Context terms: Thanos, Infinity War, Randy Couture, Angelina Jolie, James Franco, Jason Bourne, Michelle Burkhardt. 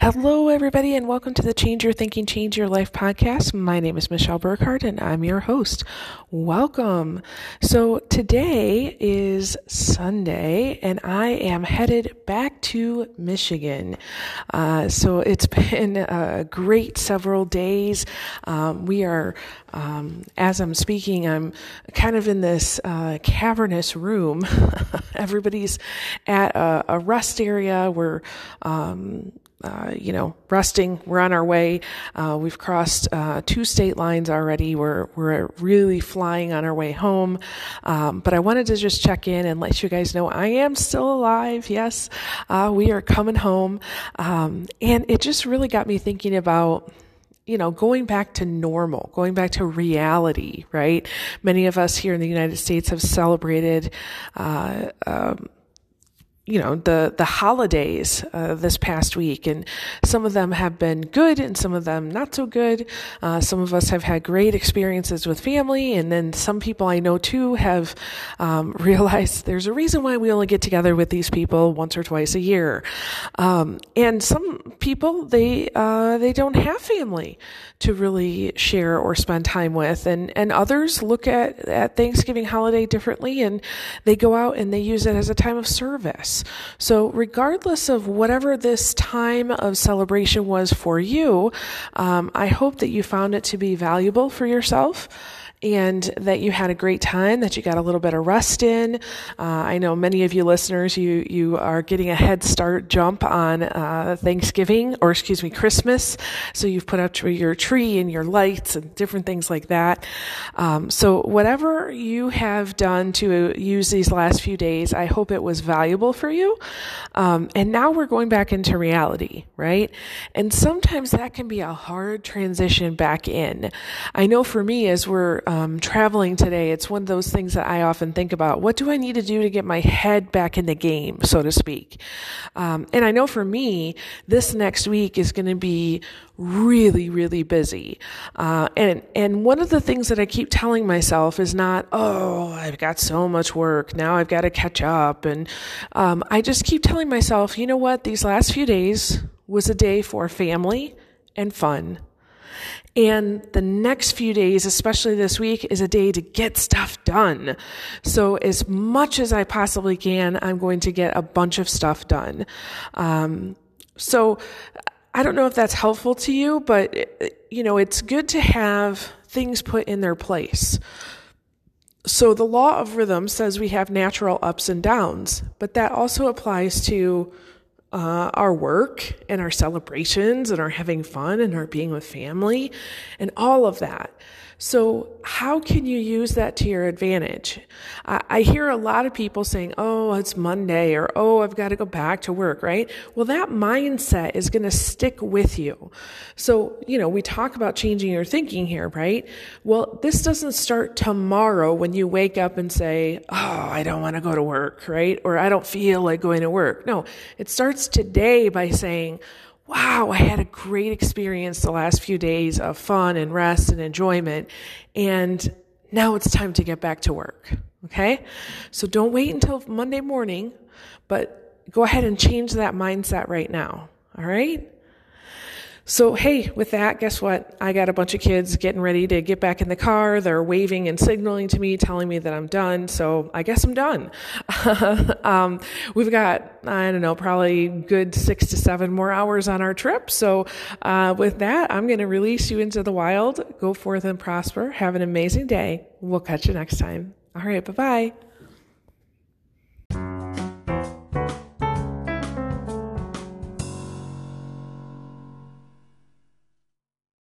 Hello, everybody, and welcome to the Change Your Thinking, Change Your Life podcast. My name is Michelle Burkhardt, and I'm your host. Welcome. So today is Sunday, and I am headed back to Michigan. So it's been a great several days. We are, as I'm speaking, I'm kind of in this cavernous room. Everybody's at a rest area. We're resting. We're on our way. We've crossed two state lines already. We're really flying on our way home. But I wanted to just check in and let you guys know I am still alive. Yes, we are coming home. And it just really got me thinking about, going back to normal, going back to reality, right? Many of us here in the United States have celebrated, the holidays this past week, and some of them have been good and some of them not so good. Some of us have had great experiences with family, and then some people I know too have realized there's a reason why we only get together with these people once or twice a year. And some people, they don't have family to really share or spend time with, and others look at Thanksgiving holiday differently, and they go out and they use it as a time of service. So regardless of whatever this time of celebration was for you, I hope that you found it to be valuable for yourself and that you had a great time, that you got a little bit of rest in. I know many of you listeners, you are getting a head start jump on Christmas. So you've put up your tree and your lights and different things like that. So whatever you have done to use these last few days, I hope it was valuable for you. And now we're going back into reality, right? And sometimes that can be a hard transition back in. I know for me, as we're traveling today, it's one of those things that I often think about. What do I need to do to get my head back in the game, so to speak? And I know for me, this next week is going to be really, really busy. And one of the things that I keep telling myself is not, oh, I've got so much work. Now I've got to catch up. And I just keep telling myself, you know what? These last few days was a day for family and fun. And the next few days, especially this week, is a day to get stuff done. So as much as I possibly can, I'm going to get a bunch of stuff done. So I don't know if that's helpful to you, but it's good to have things put in their place. So the law of rhythm says we have natural ups and downs, but that also applies to our work and our celebrations and our having fun and our being with family and all of that. So how can you use that to your advantage? I hear a lot of people saying, oh, it's Monday, or, oh, I've got to go back to work, right? Well, that mindset is going to stick with you. So, we talk about changing your thinking here, right? Well, this doesn't start tomorrow when you wake up and say, oh, I don't want to go to work, right? Or I don't feel like going to work. No, it starts today by saying, wow, I had a great experience the last few days of fun and rest and enjoyment, and now it's time to get back to work. Okay? So don't wait until Monday morning, but go ahead and change that mindset right now. All right? So, hey, with that, guess what? I got a bunch of kids getting ready to get back in the car. They're waving and signaling to me, telling me that I'm done. So I guess I'm done. We've got, probably good 6 to 7 more hours on our trip. So with that, I'm going to release you into the wild. Go forth and prosper. Have an amazing day. We'll catch you next time. All right. Bye-bye.